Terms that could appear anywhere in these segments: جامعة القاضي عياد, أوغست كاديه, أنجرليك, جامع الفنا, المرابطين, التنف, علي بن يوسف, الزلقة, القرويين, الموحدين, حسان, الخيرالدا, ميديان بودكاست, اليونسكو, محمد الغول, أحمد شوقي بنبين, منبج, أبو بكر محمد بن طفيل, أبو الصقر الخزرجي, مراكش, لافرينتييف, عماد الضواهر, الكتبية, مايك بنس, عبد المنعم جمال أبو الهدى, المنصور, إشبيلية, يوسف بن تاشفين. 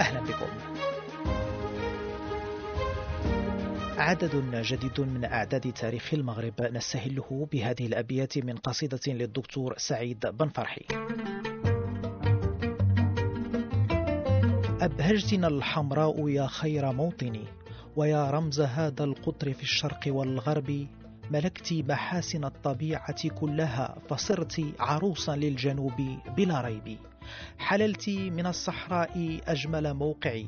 أهلا بكم. عدد جديد من أعداد تاريخ المغرب نستهله بهذه الأبيات من قصيدة للدكتور سعيد بن فرحي. أبهجتنا الحمراء يا خير موطني، ويا رمز هذا القطر في الشرق والغرب، ملكت محاسن الطبيعة كلها، فصرت عروسا للجنوب بلا ريب. حللت من الصحراء أجمل موقعي،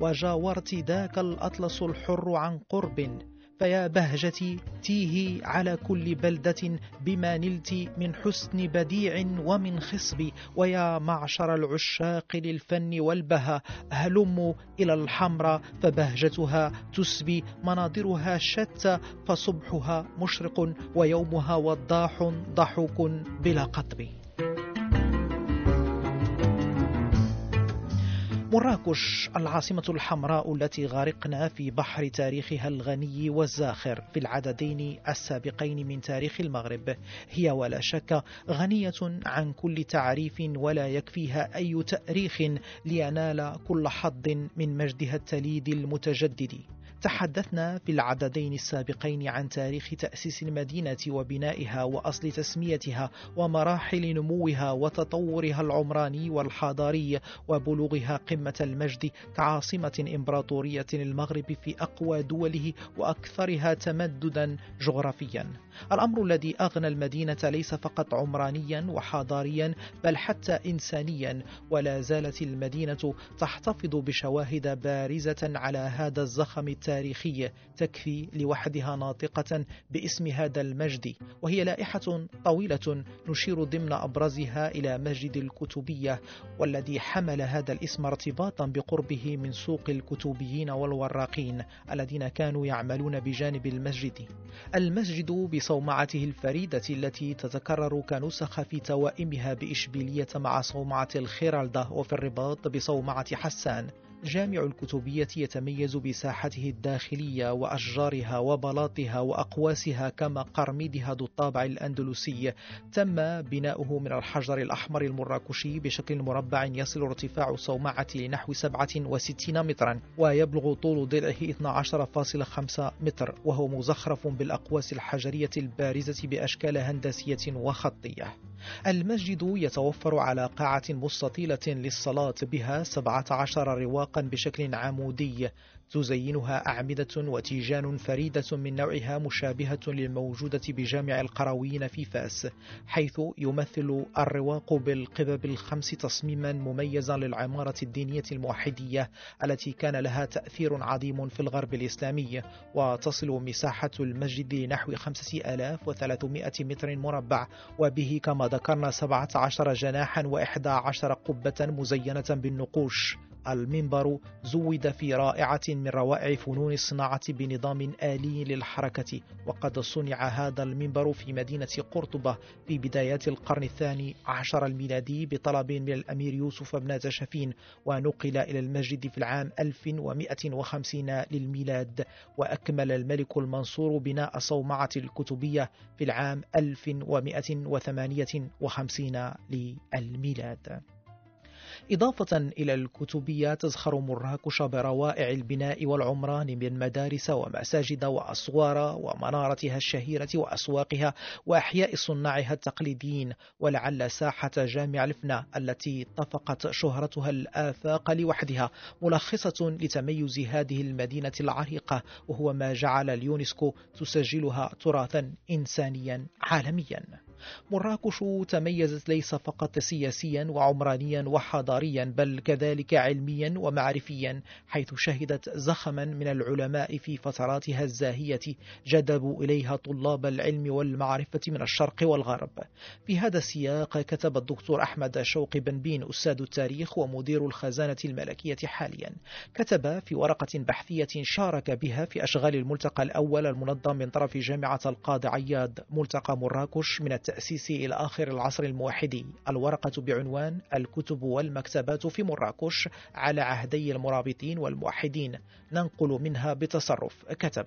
وجاورت ذاك الأطلس الحر عن قرب، فيا بهجتي تيهي على كل بلدة بما نلت من حسن بديع ومن خصب. ويا معشر العشاق للفن والبهى، هلموا إلى الحمراء، فبهجتها تسبي، مناظرها شتى، فصبحها مشرق ويومها وضاح ضحوك بلا قطب. مراكش، العاصمة الحمراء التي غرقنا في بحر تاريخها الغني والزاخر في العددين السابقين من تاريخ المغرب، هي ولا شك غنية عن كل تعريف، ولا يكفيها أي تأريخ لينال كل حظ من مجدها التليد المتجدد. تحدثنا في العددين السابقين عن تاريخ تأسيس المدينة وبنائها وأصل تسميتها ومراحل نموها وتطورها العمراني والحضاري، وبلوغها قمة المجد كعاصمة إمبراطورية المغرب في أقوى دوله وأكثرها تمددا جغرافيا. الأمر الذي أغنى المدينة ليس فقط عمرانيا وحضاريا بل حتى إنسانيا، ولا زالت المدينة تحتفظ بشواهد بارزة على هذا الزخم التاريخي تكفي لوحدها ناطقة باسم هذا المجد، وهي لائحة طويلة نشير ضمن أبرزها إلى مسجد الكتبية، والذي حمل هذا الاسم ارتباطا بقربه من سوق الكتبيين والوراقين الذين كانوا يعملون بجانب المسجد. المسجد بصومعته الفريدة التي تتكرر كنسخ في توائمها بإشبيلية مع صومعة الخيرالدا، وفي الرباط بصومعة حسان. جامع الكتبية يتميز بساحته الداخلية وأشجارها وبلاطها وأقواسها، كما قرميدها ذو الطابع الأندلسي، تم بناؤه من الحجر الأحمر المراكشي بشكل مربع، يصل ارتفاع صومعة لنحو 67 مترا، ويبلغ طول ضلعه 12.5 متر، وهو مزخرف بالأقواس الحجرية البارزة بأشكال هندسية وخطية. المسجد يتوفر على قاعة مستطيلة للصلاة بها 17 رواقا بشكل عمودي، تزينها أعمدة وتيجان فريدة من نوعها، مشابهة للموجودة بجامع القرويين في فاس، حيث يمثل الرواق بالقبب الخمس تصميما مميزا للعمارة الدينية الموحدية التي كان لها تأثير عظيم في الغرب الإسلامي. وتصل مساحة المسجد لنحو 5300 متر مربع، وبه كما ذكرنا 17 جناحا و11 قبة مزينة بالنقوش. المنبر زود في رائعة من روائع فنون الصناعة بنظام آلي للحركة، وقد صنع هذا المنبر في مدينة قرطبة في بدايات القرن الثاني عشر الميلادي بطلب من الأمير يوسف بن تاشفين، ونقل إلى المسجد في العام 1150 للميلاد. وأكمل الملك المنصور بناء صومعة الكتبية في العام 1158 للميلاد. إضافة إلى الكتبية، تزخر مراكش بروائع البناء والعمران من مدارس ومساجد وأسوار، ومنارتها الشهيرة وأسواقها وأحياء صناعها التقليديين. ولعل ساحة جامع الفنا التي طفقت شهرتها الآفاق لوحدها ملخصة لتميز هذه المدينة العريقة، وهو ما جعل اليونسكو تسجلها تراثا إنسانيا عالميا. مراكش تميزت ليس فقط سياسيا وعمرانيا وحضاريا بل كذلك علميا ومعرفيا، حيث شهدت زخما من العلماء في فتراتها الزاهية جذبوا إليها طلاب العلم والمعرفة من الشرق والغرب. في هذا السياق كتب الدكتور أحمد شوقي بنبين أستاذ التاريخ ومدير الخزانة الملكية حاليا، كتب في ورقة بحثية شارك بها في أشغال الملتقى الأول المنظم من طرف جامعة القاضي عياد، ملتقى مراكش من التأسيس إلى آخر العصر الموحدي، الورقة بعنوان الكتب والمكتبات في مراكش على عهدي المرابطين والموحدين ننقل منها بتصرف. كتب: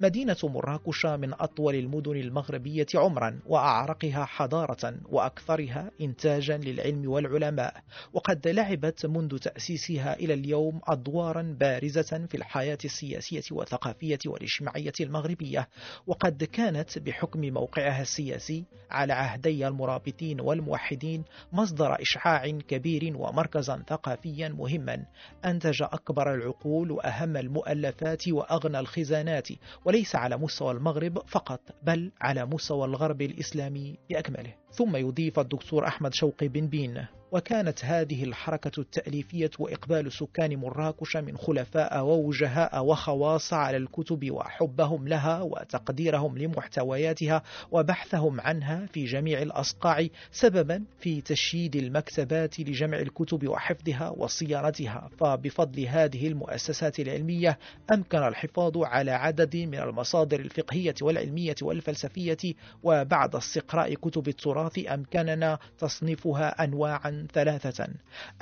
مدينة مراكش من أطول المدن المغربية عمرا وأعرقها حضارة وأكثرها إنتاجا للعلم والعلماء، وقد لعبت منذ تأسيسها إلى اليوم أدوارا بارزة في الحياة السياسية والثقافية والاجتماعية المغربية، وقد كانت بحكم موقعها السياسي على عهدي المرابطين والموحدين مصدر إشعاع كبير ومركزا ثقافيا مهما، أنتج أكبر العقول وأهم المؤلفات وأغنى الخزانات، وليس على مستوى المغرب فقط بل على مستوى الغرب الإسلامي بأكمله. ثم يضيف الدكتور أحمد شوقي بنبين: وكانت هذه الحركة التأليفية وإقبال سكان مراكش من خلفاء ووجهاء وخواص على الكتب وحبهم لها وتقديرهم لمحتوياتها وبحثهم عنها في جميع الأصقاع سببا في تشييد المكتبات لجمع الكتب وحفظها وصيانتها، فبفضل هذه المؤسسات العلمية أمكن الحفاظ على عدد من المصادر الفقهية والعلمية والفلسفية، وبعد استقراء كتب التراث أمكننا تصنيفها أنواعا ثلاثة: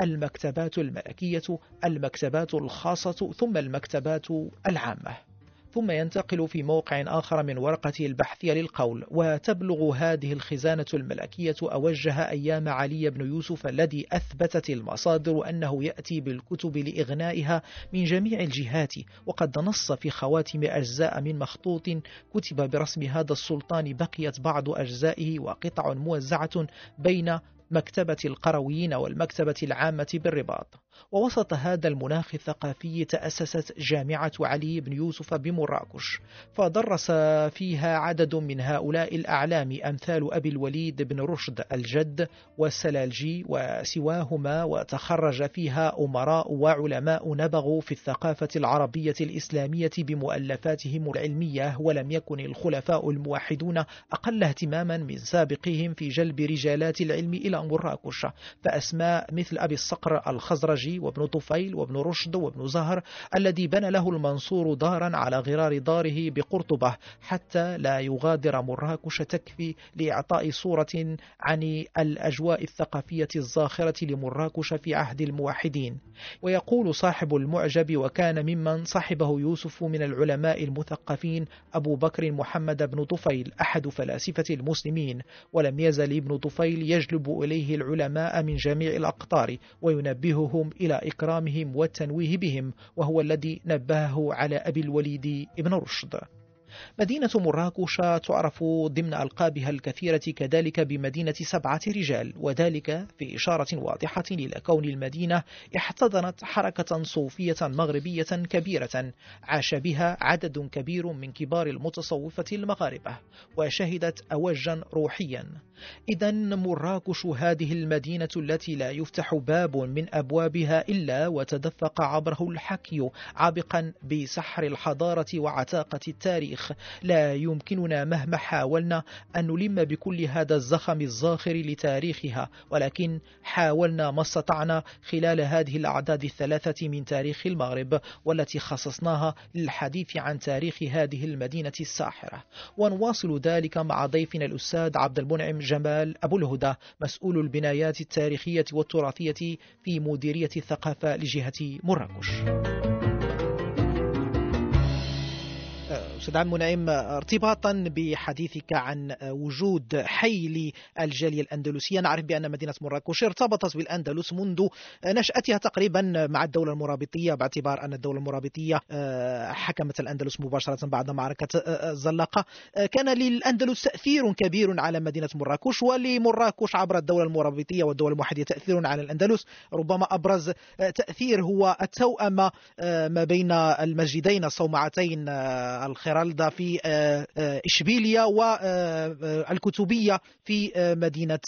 المكتبات الملكية، المكتبات الخاصة، ثم المكتبات العامة. ثم ينتقل في موقع آخر من ورقته البحثية للقول: وتبلغ هذه الخزانة الملكية أوجها أيام علي بن يوسف الذي أثبتت المصادر أنه يأتي بالكتب لإغنائها من جميع الجهات، وقد نص في خواتم أجزاء من مخطوط كتب برسم هذا السلطان بقيت بعض أجزائه وقطع موزعة بين مكتبة القرويين والمكتبة العامة بالرباط. ووسط هذا المناخ الثقافي تأسست جامعة علي بن يوسف بمراكش، فدرس فيها عدد من هؤلاء الأعلام أمثال أبي الوليد بن رشد الجد والسلالجي وسواهما، وتخرج فيها أمراء وعلماء نبغوا في الثقافة العربية الإسلامية بمؤلفاتهم العلمية، ولم يكن الخلفاء الموحدون أقل اهتماما من سابقهم في جلب رجالات العلم إلى مراكش، فأسماء مثل أبي الصقر الخزرجي وابن طفيل وابن رشد وابن زهر الذي بنى له المنصور دارا على غرار داره بقرطبة حتى لا يغادر مراكش تكفي لإعطاء صورة عن الأجواء الثقافية الزاخرة لمراكش في عهد الموحدين. ويقول صاحب المعجب: وكان ممن صاحبه يوسف من العلماء المثقفين أبو بكر محمد بن طفيل أحد فلاسفة المسلمين، ولم يزل ابن طفيل يجلب إليه العلماء من جميع الأقطار وينبههم إلى إكرامهم والتنويه بهم، وهو الذي نبهه على أبي الوليد بن رشد. مدينة مراكش تعرف ضمن ألقابها الكثيرة كذلك بمدينة 7 رجال، وذلك في إشارة واضحة إلى كون المدينة احتضنت حركة صوفية مغربية كبيرة عاش بها عدد كبير من كبار المتصوفة المغاربة وشهدت أوجا روحيا. إذن مراكش هذه المدينة التي لا يفتح باب من أبوابها إلا وتدفق عبره الحكي عابقا بسحر الحضارة وعتاقة التاريخ، لا يمكننا مهما حاولنا أن نلم بكل هذا الزخم الزاخر لتاريخها، ولكن حاولنا ما استطعنا خلال هذه الأعداد 3 من تاريخ المغرب والتي خصصناها للحديث عن تاريخ هذه المدينة الساحرة. ونواصل ذلك مع ضيفنا الأستاذ عبد المنعم جمال أبو الهدى، مسؤول البنايات التاريخية والتراثية في مديرية الثقافة لجهة مراكش. أستاذ عبد المنعم، ارتباطا بحديثك عن وجود حي للجالية الأندلسية، نعرف بأن مدينة مراكش ارتبطت بالأندلس منذ نشأتها تقريبا مع الدولة المرابطية، باعتبار أن الدولة المرابطية حكمت الأندلس مباشرة بعد معركة الزلقة. كان للأندلس تأثير كبير على مدينة مراكش، ولمراكش عبر الدولة المرابطية والدولة الموحدية تأثير على الأندلس. ربما أبرز تأثير هو التوأمة ما بين المسجدين الصومعتين الخيرالدا الخيرالدا في إشبيلية والكتبية في مدينة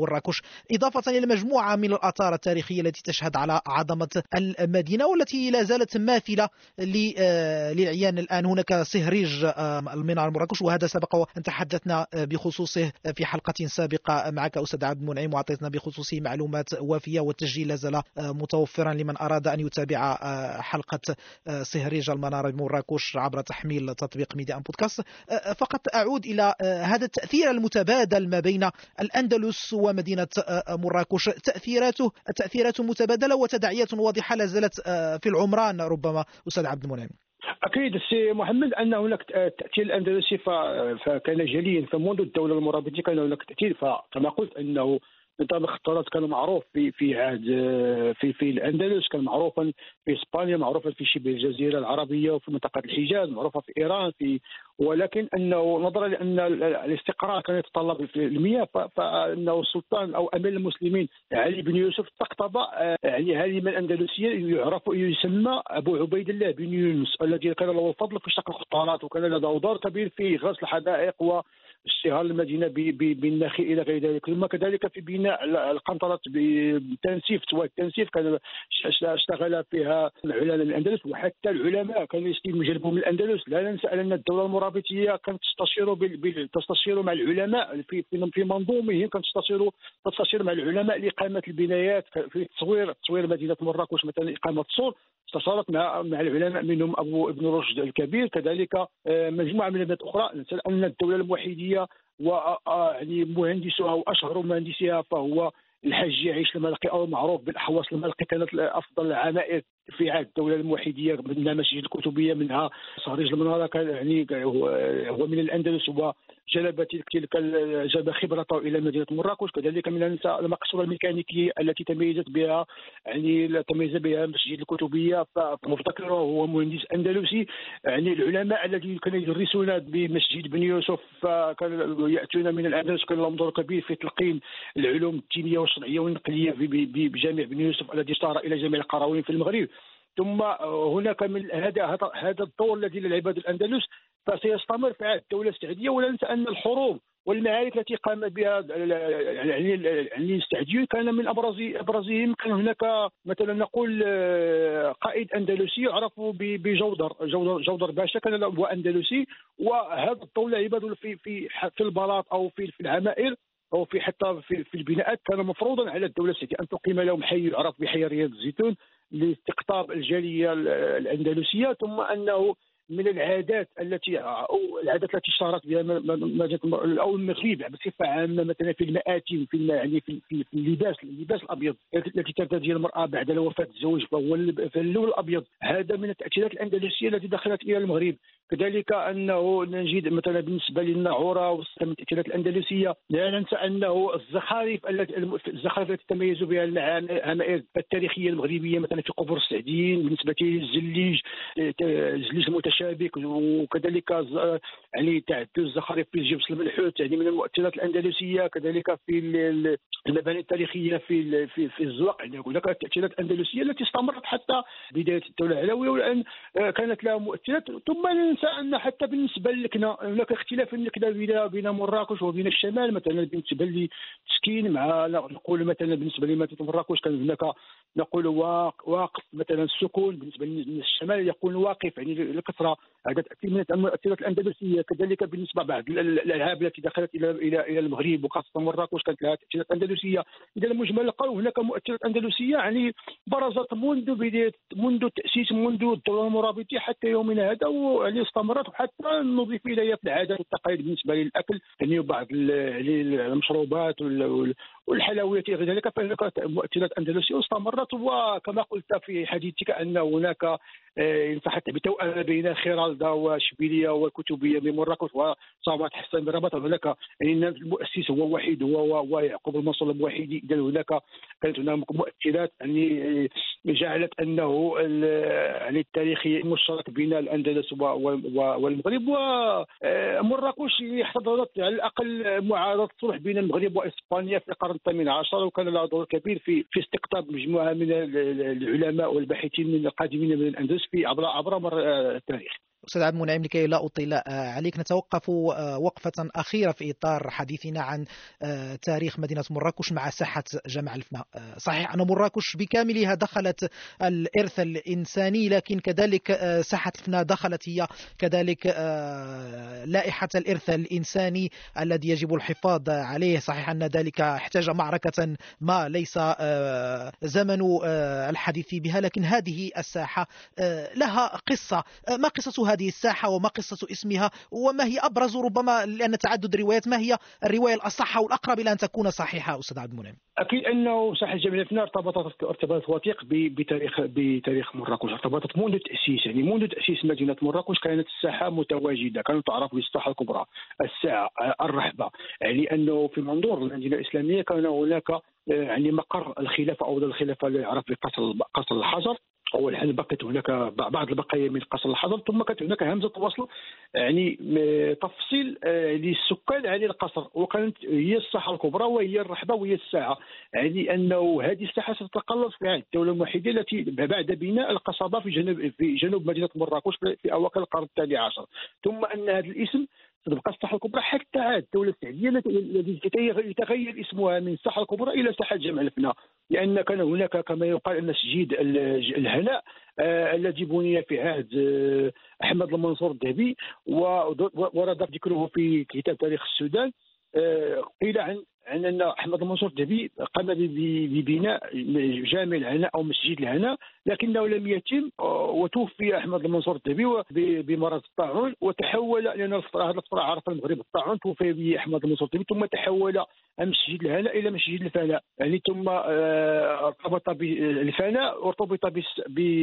مراكش، إضافة إلى مجموعة من الآثار التاريخية التي تشهد على عظمة المدينة والتي لا زالت ماثلة للعيان الآن. هناك سهريج المنار مراكش، وهذا سبق أن تحدثنا بخصوصه في حلقة سابقة معك أستاذ عبد المنعم، وعطيتنا بخصوصه معلومات وافية، والتسجيل لا زال متوفرا لمن أراد أن يتابع حلقة سهريج المنار مراكش عبر تحميل تطبيق ميديان بودكاست. فقط أعود إلى هذا التأثير المتبادل ما بين الأندلس ومدينة مراكش، تأثيرات متبادلة وتداعيات واضحة لا زالت في العمران ربما أستاذ عبد المنعم. أكيد سي محمد أن هناك تأثير الأندلسي فكان جليا، فمنذ الدولة المرابطة كان هناك تأثير، فكما قلت أنه نظام الاختلاط كان معروف في عهد في الأندلس، كان معروفا في إسبانيا، معروفا في شبه الجزيرة العربية وفي منطقة الحجاز، معروفة في إيران ولكن أنه نظرا لأن الاستقرار كان يتطلب في المياه، فأنه السلطان أو أمير المسلمين علي بن يوسف استقطب عالما أندلسيا يعرف يسمى أبو عبيد الله بن يونس، الذي كان له الفضل في شق الخطارات وكان له دور كبير في غسل الحدائق و اشتهار المدينه بالنخيل الى غير ذلك، ثم كذلك في بناء القنطره بالتنسيف، والتنسيف كان اشتغل فيها العلماء الاندلس، وحتى العلماء كانوا يجلبوا من الاندلس. لا ننسى ان الدوله المرابطيه كانت تستشير مع العلماء في منظومهم، كانت تستشير مع العلماء لاقامه البنايات، في تصوير مدينه مراكش مثلا اقامه السور، استشارت مع العلماء منهم ابو بن رشد الكبير، كذلك مجموعه من البلاد اخرى. ننسى ان الدوله الموحديه ومهندسها وأشهر مهندسها فهو الحاج يعيش الملقي أو معروف بالأحواص الملقي، كانت أفضل العمائر في عهد الدولة الموحدية، منها مسجد الكتبية، منها سهريج المنارة، كان هو من الأندلس وجلب جلب خبرته إلى مدينة مراكش. كذلك من ننسى المقصورة الميكانيكية التي تميز بها مسجد الكتبية، فمفتكره هو مهندس أندلسي. العلماء الذين كانوا يدرسون بمسجد بن يوسف فكانوا يأتون من الأندلس، كان لهم دور كبير في تلقين العلوم الدينية والشرعية والنقلية بجامع بن يوسف الذي اشتهر إلى جامع القرويين في المغرب. ثم هناك من هذا الدور الذي لعبه الأندلس فسيستمر في عهد الدولة السعدية. ولا ننسى أن الحروب والمعارك التي قام بها السعديون كان من أبرزهم، كان هناك مثلا نقول قائد أندلسي يعرف بجودر باشا، كان هو أندلسي، وهذا الدور لعبه في البلاط أو في العمائر أو في حتى في البناءات. كان مفروضا على الدولة السعدية أن تقيم لهم حي يعرف بحي رياض الزيتون لاستقطاب الجالية الأندلسية. ثم أنه من العادات التي اشتهرت بها او المغرب بصفه عامه، مثلا في المآتم، في اللباس الابيض التي ترتديها المراه بعد وفاه الزوج، فهو اللون الابيض. هذا من التاثيرات الاندلسيه التي دخلت الى المغرب. كذلك انه نجد مثلا بالنسبه للناعوره وسط من التاثيرات الاندلسيه. لا ننسى انه الزخارف التي تميزوا بها العمائر التاريخيه المغربيه، مثلا في قبور السعديين بالنسبه للزليج المتشابك، وكذلك تعدد الزخارف في الجبس المنحوت من المؤثرات الأندلسية. كذلك في المباني التاريخية في الزلقة، هناك التأثيرات الأندلسية التي استمرت حتى بداية الدولة العلوية، والآن كانت لها مؤثرات. ثم ننسى أن حتى بالنسبة للكنة هناك اختلاف الكنة بين مراكش وبين الشمال، مثلا بالنسبة للتسكين مع نقول مثلا بالنسبة لمدينة مراكش كان هناك نقول واقف مثلا السكون، بالنسبة للشمال يكون واقف الكثرة. هذا تأثير من المؤثرات الأندلسية. كذلك بالنسبة بعد الألعاب التي دخلت إلى المغرب وخاصة مراكش كانت لها تأثيرات أندلسية. إذا المجمل القول هناك مؤثرات أندلسية برزت منذ تأسيس الدولة المرابطية حتى يومنا هذا، استمرت، وحتى نضيف إليها في العادات والتقاليد بالنسبة للأكل، بعض المشروبات والحلويات غير ذلك، فهناك مؤثرات أندلسية واستمرت. وكما قلت في حديثك أن هناك انصحت بتوأم بين الخيرالدا وإشبيلية والكتبية بمراكش وصامت حسان بن رباط. هناك المؤسس هو وحيد، هو ويعقوب المنصور الوحيد. إذا كانت هناك مؤثرات جعلت أنه التاريخ مشترك بين الأندلس والمغرب. ومراكش حضرت على الأقل معارضة صلح بين المغرب وإسبانيا في القرن 18، وكان لها دور كبير في استقطاب مجموعة من العلماء والباحثين القادمين من الأندلس عبر التاريخ. أستاذ عبد المنعم، لكي لا أطيل عليك نتوقف وقفة أخيرة في إطار حديثنا عن تاريخ مدينة مراكش مع ساحة جامع الفناء. صحيح أن مراكش بكاملها دخلت الإرث الإنساني، لكن كذلك ساحة الفناء دخلت هي كذلك لائحة الإرث الإنساني الذي يجب الحفاظ عليه. صحيح أن ذلك احتاج معركة ما ليس زمن الحديث بها، لكن هذه الساحة لها قصة. ما قصة هذه الساحة وما قصة اسمها، وما هي أبرز، ربما لأن تعدد روايات، ما هي الرواية الأصح والأقرب إلى أن تكون صحيحة أستاذ عبد المنعم؟ أكيد أنه ساحة جامع الفناء ارتبطت ارتباط وثيق بتاريخ مراكش، ارتبطت منذ التأسيس. يعني منذ تأسيس مدينة مراكش كانت الساحة متواجدة، كانت تعرف بالساحة الكبرى، الساعة، الرحبة. يعني أنه في منظور الأندلة الإسلامية كان هناك يعني مقر الخلافة أو الخلافة اللي يعرف بقصر الحجر. أول حين بقيت هناك بعض البقايا من قصر الحجر، ثم كانت هناك همزة وصل يعني تفصيل للسكان على القصر، وكانت هي الساحة الكبرى وهي الرحبة وهي الساعة. يعني أنه هذه الساحة ستتقلص في الدولة الموحدة التي بعد بناء القصبة في جنوب مدينة مراكش في أواخر القرن الثاني عشر، ثم أن هذا الاسم تبقى الساحة الكبرى حتى عاد الدولة السعودية التي يتغير اسمها من الساحة الكبرى إلى ساحة جامع الفناء، لأن كان هناك كما يقال أن مسجد الهناء الذي بني في عهد أحمد المنصور الذهبي ورد ذكره في كتاب تاريخ السودان. قيل عن أن أحمد المنصور الذهبي قام ببناء جامع الهناء أو مسجد الهناء، لكنه لم يتم، وتوفي أحمد المنصور الذهبي بمرض الطاعون، وتحول، لأن هذه الفترة عرف المغرب الطاعون، توفي به أحمد المنصور الذهبي، ثم تحول مسجد الهناء إلى مسجد الفناء. يعني ثم ارتبط بالفناء وارتبط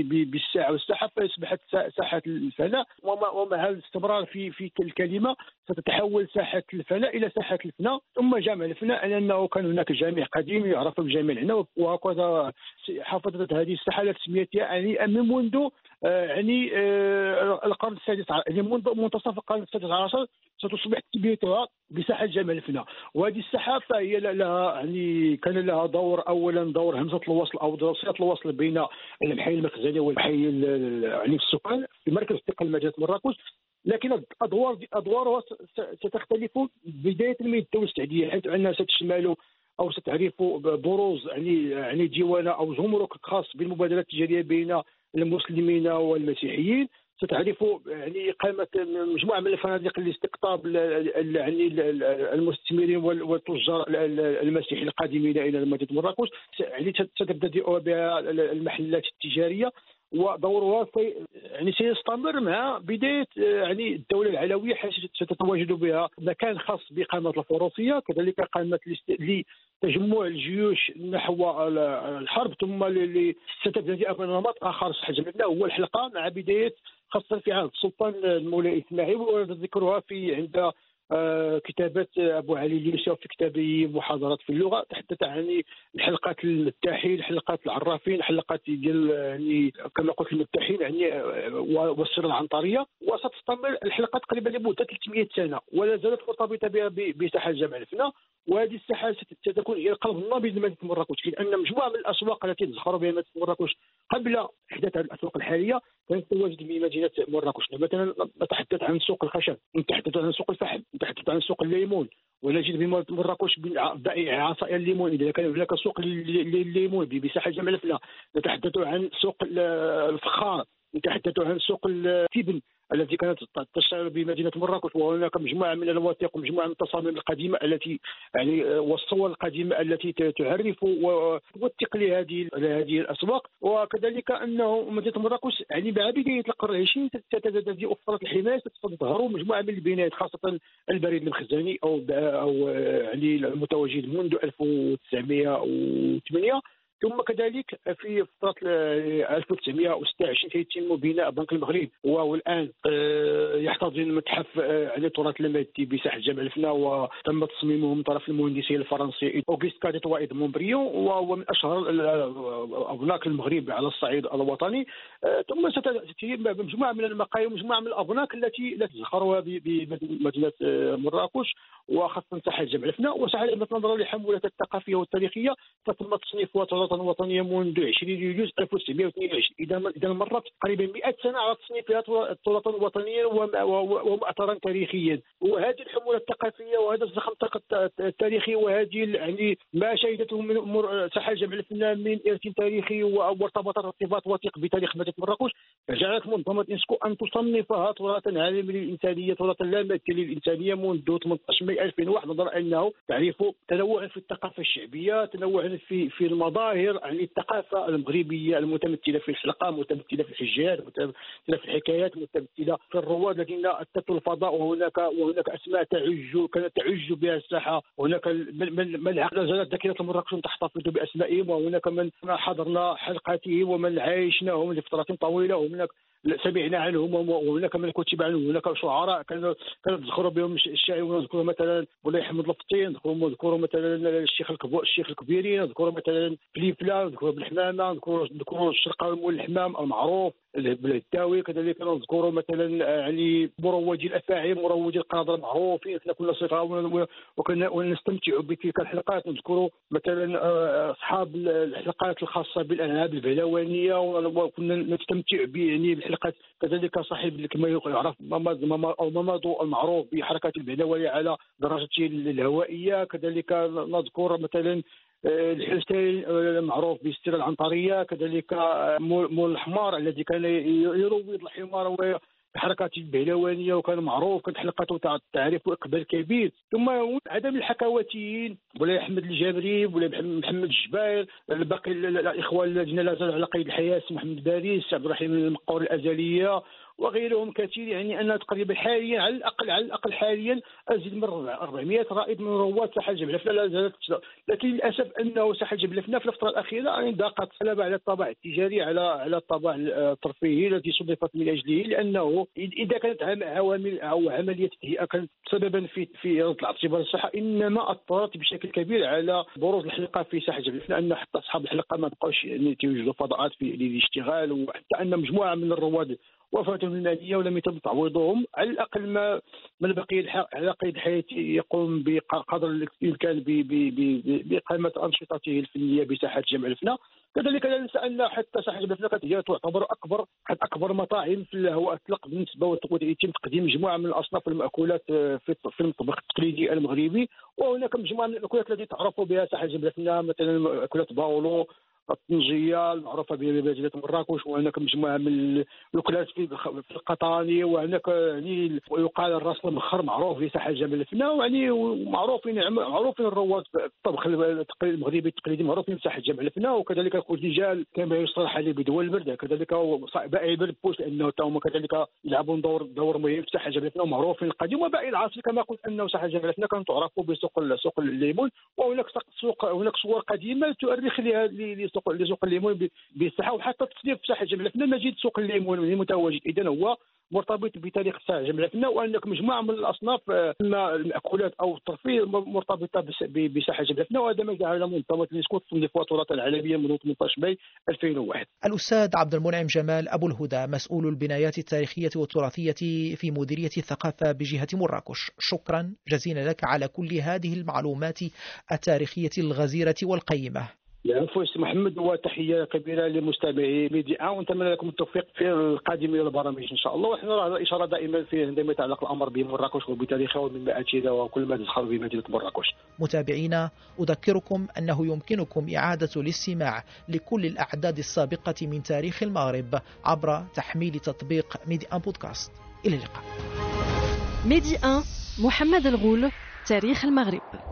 بالساعة والساحة، فأصبحت ساحة الفناء، ومع الاستمرار في الكلمة ستتحول ساحة الفناء إلى ساحة الفناء ثم جامع الفناء، لأنه كان هناك جامع قديم يعرف بجامع الفناء، وهكذا حافظت هذه الساحة على تسميتها يعني منذ يعني القرن السادس عشر، يعني منتصف القرن السادس عشر ستصبح تسميتها بساحة جامع الفناء. وهذه الساحة فهي لها يعني كان لها دور، أولا دور همزة الوصل أو صلة الوصل بين الحي المخزني والحي يعني السكان في مركز استقلال مدينة مراكش، لكن أدوارها ستختلف بداية من الدولة السعودية، حيث أنها ستشمل أو ستعرف بروز يعني ديوانة أو جمرك خاص بالمبادلات التجارية بين المسلمين والمسيحيين، ستعرف يعني إقامة مجموعة من الفنادق لاستقطاب يعني المستثمرين والتجار المسيحيين القادمين إلى مدينة مراكش، يعني ستبتدئ بها المحلات التجارية، ودورها يعني سيستمر مع بداية يعني الدولة العلوية، حيث ستتواجد بها مكان خاص بإقامة الفروسية، كذلك إقامة لتجمع الجيوش نحو الحرب، ثم ستبتدئ بنمط آخر سحجمنا هو الحلقة، مع بداية خاصة في عهد السلطان المولاي إسماعيل، ورد ذكرها في عند كتابات أبو علي في كتابه محاضرات في اللغة، تحدث عن حلقات المتاحين، حلقات العرافين، حلقات ديال يعني كما قلت المتاحين يعني والسر العنطرية، وستستمر الحلقات تقريبا لمدة 300 سنة، ولا زالت مرتبطة بها بساحة جامع الفناء. وهذه الساحة ستكون هي القلب النابض لمدينة مراكش، لأن مجموعة من الأسواق التي تزخر بها مدينة مراكش قبل إحداث الأسواق الحالية كانت تواجد في مدينة مراكش. مثلا نتحدث عن سوق الخشب، نتحدث عن سوق الفحم، نتحدث عن سوق الليمون، ونجد في مراكش بائع عصائر الليمون، إذا كان هناك سوق الليمون بساحة جامع الفناء. نتحدث عن سوق الفخار، نتحدث عن سوق التبن التي كانت تشتهر بمدينة مراكش، وهناك مجموعة من الوثائق ومجموعة من التصاميم القديمة التي يعني والصور القديمة التي تعرف وتوثق لهذه الأسواق. وكذلك أنه مدينة مراكش يعني مع بداية القرن العشرين ستبتدئ فترة الحماية، ستظهر مجموعة من البنايات خاصة البريد المخزني أو يعني المتواجد منذ 1908، ثم كذلك في فترة 1926 سيتم بناء بنك المغرب، وهو الآن يحتضن متحف على التراث المادي بساحة جامع الفناء، وتم تصميمه من طرف المهندس الفرنسي أوغست كاديه وإد مونبريون، وهو من أشهر أبناك المغرب على الصعيد الوطني. ثم ستتم مجموعة من المقاهي ومجموعة من الأبناك التي لا تزخرها بمدينة مراكش، وخاصة ساحة جامع الفناء. وساحة جامع الفناء نظرا لحمولتها الثقافية والتاريخية فتم تصنيفها وطنية منذ 20 يوليو 1922، إذا مرت قريبا 100 سنة على تصنيف فيها تراثا وطنيا ومؤثرا تاريخيا. وهذه الحمولة الثقافية وهذا الزخم التاريخي وهذه يعني ما شهدته من ساحة جبل الفنان من إرث تاريخي وارتبطت ارتباط وثيق بتاريخ مدينة مراكش، فجعلت منظمة اليونسكو أن تصنفها تراثا عالميا للإنسانية، تراثا لا مثيل للإنسانية منذ 18 مايو 2001، نظرا أنه تعريف تنوعا في الثقافة الشعبية، تنوعا في المظاهر، يعني الثقافة المغربية المتمثلة في الحلقة، متمثلة في الحجاج، متمثلة في الحكايات، متمثلة في الرواد الذين أثروا الفضاء، وهناك أسماء كانت تعج بها الساحة، هناك من زالت ذاكرة مراكش تحتفظ بأسمائهم، وهناك من حضرنا حلقاتهم ومن عايشناهم لفترة طويلة، وهناك سمعنا عنهم، وهناك من كتب عنهم، هناك شعراء كانوا نذكروا بهم الشاعر، ونذكروا مثلا مولاي حمد لفطين، نذكروا مثلا الشيخ الكبيري، نذكروا مثلا فليفلا، نذكروا بالحمامه، نذكروا الشرقاوي مول الحمام المعروف البلداوي، كذلك نذكروا مثلا يعني مروجي الافاعيم، مروجي القناضل المعروفين، كنا صغار وكنا نستمتع بتلك الحلقات، نذكروا مثلا اصحاب الحلقات الخاصه بالالعاب البهلوانيه، وكنا نستمتع بالحلقات، كذلك صاحب كما يعرف مامادو المعروف بحركه البهلوانيه على درجته الهوائيه، كذلك نذكر مثلا الحسين المعروف بالسيرة العنطرية، كذلك مول الحمار الذي كان يروض الحمار حركة البهلوانية وكان معروف، كانت حلقته تعرف إقبال كبير. ثم عدم الحكواتيين ولا أحمد الجابري ولا محمد الجباير، باقي الإخوان الذين لا زالوا على قيد الحياة، محمد باريس، عبد الرحيم المقور الأزلية وغيرهم كثير، يعني أن تقريبا حاليا على الأقل حاليا أزيد من 400 رائد من رواد ساحة جبل الفنا لا زالت، لكن للأسف أنه ساحة جبل الفنا في الفترة الأخيرة يعني ضاقت سلبا على الطابع التجاري، على الطابع الترفيهي الذي صنفت من أجله، لأنه إذا كانت عوامل أو عملية تهيئة كانت سببا في رد الاعتبار الصحة، إنما أثرت بشكل كبير على بروز الحلقة في ساحة جبل الفنا، أن حتى أصحاب الحلقة ما بقاوش يعني توجدوا فضاءات للاشتغال، وحتى أن مجموعة من الرواد وفاتهم المالية ولم يتم تعويضهم، على الأقل ما من بقي على قيد الحياة يقوم بقدر الإمكان بإقامة أنشطته الفنية بساحة جمع الفنا. كذلك لا ننسى أن حتى ساحة جمع الفنا هي تعتبر أكبر مطاعم في الهواء الأطلق بالنسبة، ويتم تقديم مجموعة من أصناف المأكولات في المطبخ التقليدي المغربي، وهناك مجموعة من المأكولات التي تعرف بها ساحة جمع الفنا، مثلا مأكولات باولو الطنجية المعروفة بمدينة مراكش، وهناك مجموعة من الأكلات في القطاني، وهناك يعني يقال الراس المخر معروف في ساحة جبل الفنا، يعني معروفين الرواد الطبخ المغربي التقليدي معروفين في ساحة جبل الفنا، وكذلك الرجال كما يصطلح بدول البرد، كذلك بائع البوش لأنه تاهم كذلك يلعبون دور مهم في ساحة جبل الفنا، ومعروفين القديم وبائع العصر كما قلت أنه ساحة جبل الفنا كانت تعرف بسوق الليمون، وهناك صور قديمة تؤرخ لسوق الليمون بالساحة، وحتى تصنيف ساحة جبل الفنا نجد سوق الليمون متواجد، إذن هو مرتبط بتاريخ ساحة جبل الفنا، وأنك مجموعة من الأصناف المأكولات أو الترفيه مرتبطة بساحة جبل الفنا، وهذا ما جعل منظمة اليونسكو تصنفها تراثا عالميا منذ 18 ماي 2001. الأستاذ عبد المنعم جمال أبو الهدى، مسؤول البنايات التاريخية والتراثية في مديرية الثقافة بجهة مراكش، شكرا جزيلا لك على كل هذه المعلومات التاريخية الغزيرة والقيمة. العفو سي محمد، وتحيه كبيره لمستمعي ميديا، ونتمنى لكم التوفيق في القادم من البرامج ان شاء الله، ونحن على اشاره دائما عندما يتعلق الامر بمراكش وبتاريخها ومما اتيها وكل ما تزخر بمدينه مراكش. متابعينا، اذكركم انه يمكنكم اعاده الاستماع لكل الاعداد السابقه من تاريخ المغرب عبر تحميل تطبيق ميديا بودكاست. الى اللقاء. ميديا محمد الغول، تاريخ المغرب.